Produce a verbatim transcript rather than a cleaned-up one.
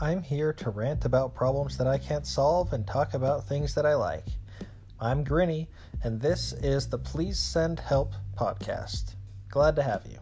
I'm here to rant about problems that I can't solve and talk about things that I like. I'm Grinny, and this is the Please Send Help podcast. Glad to have you.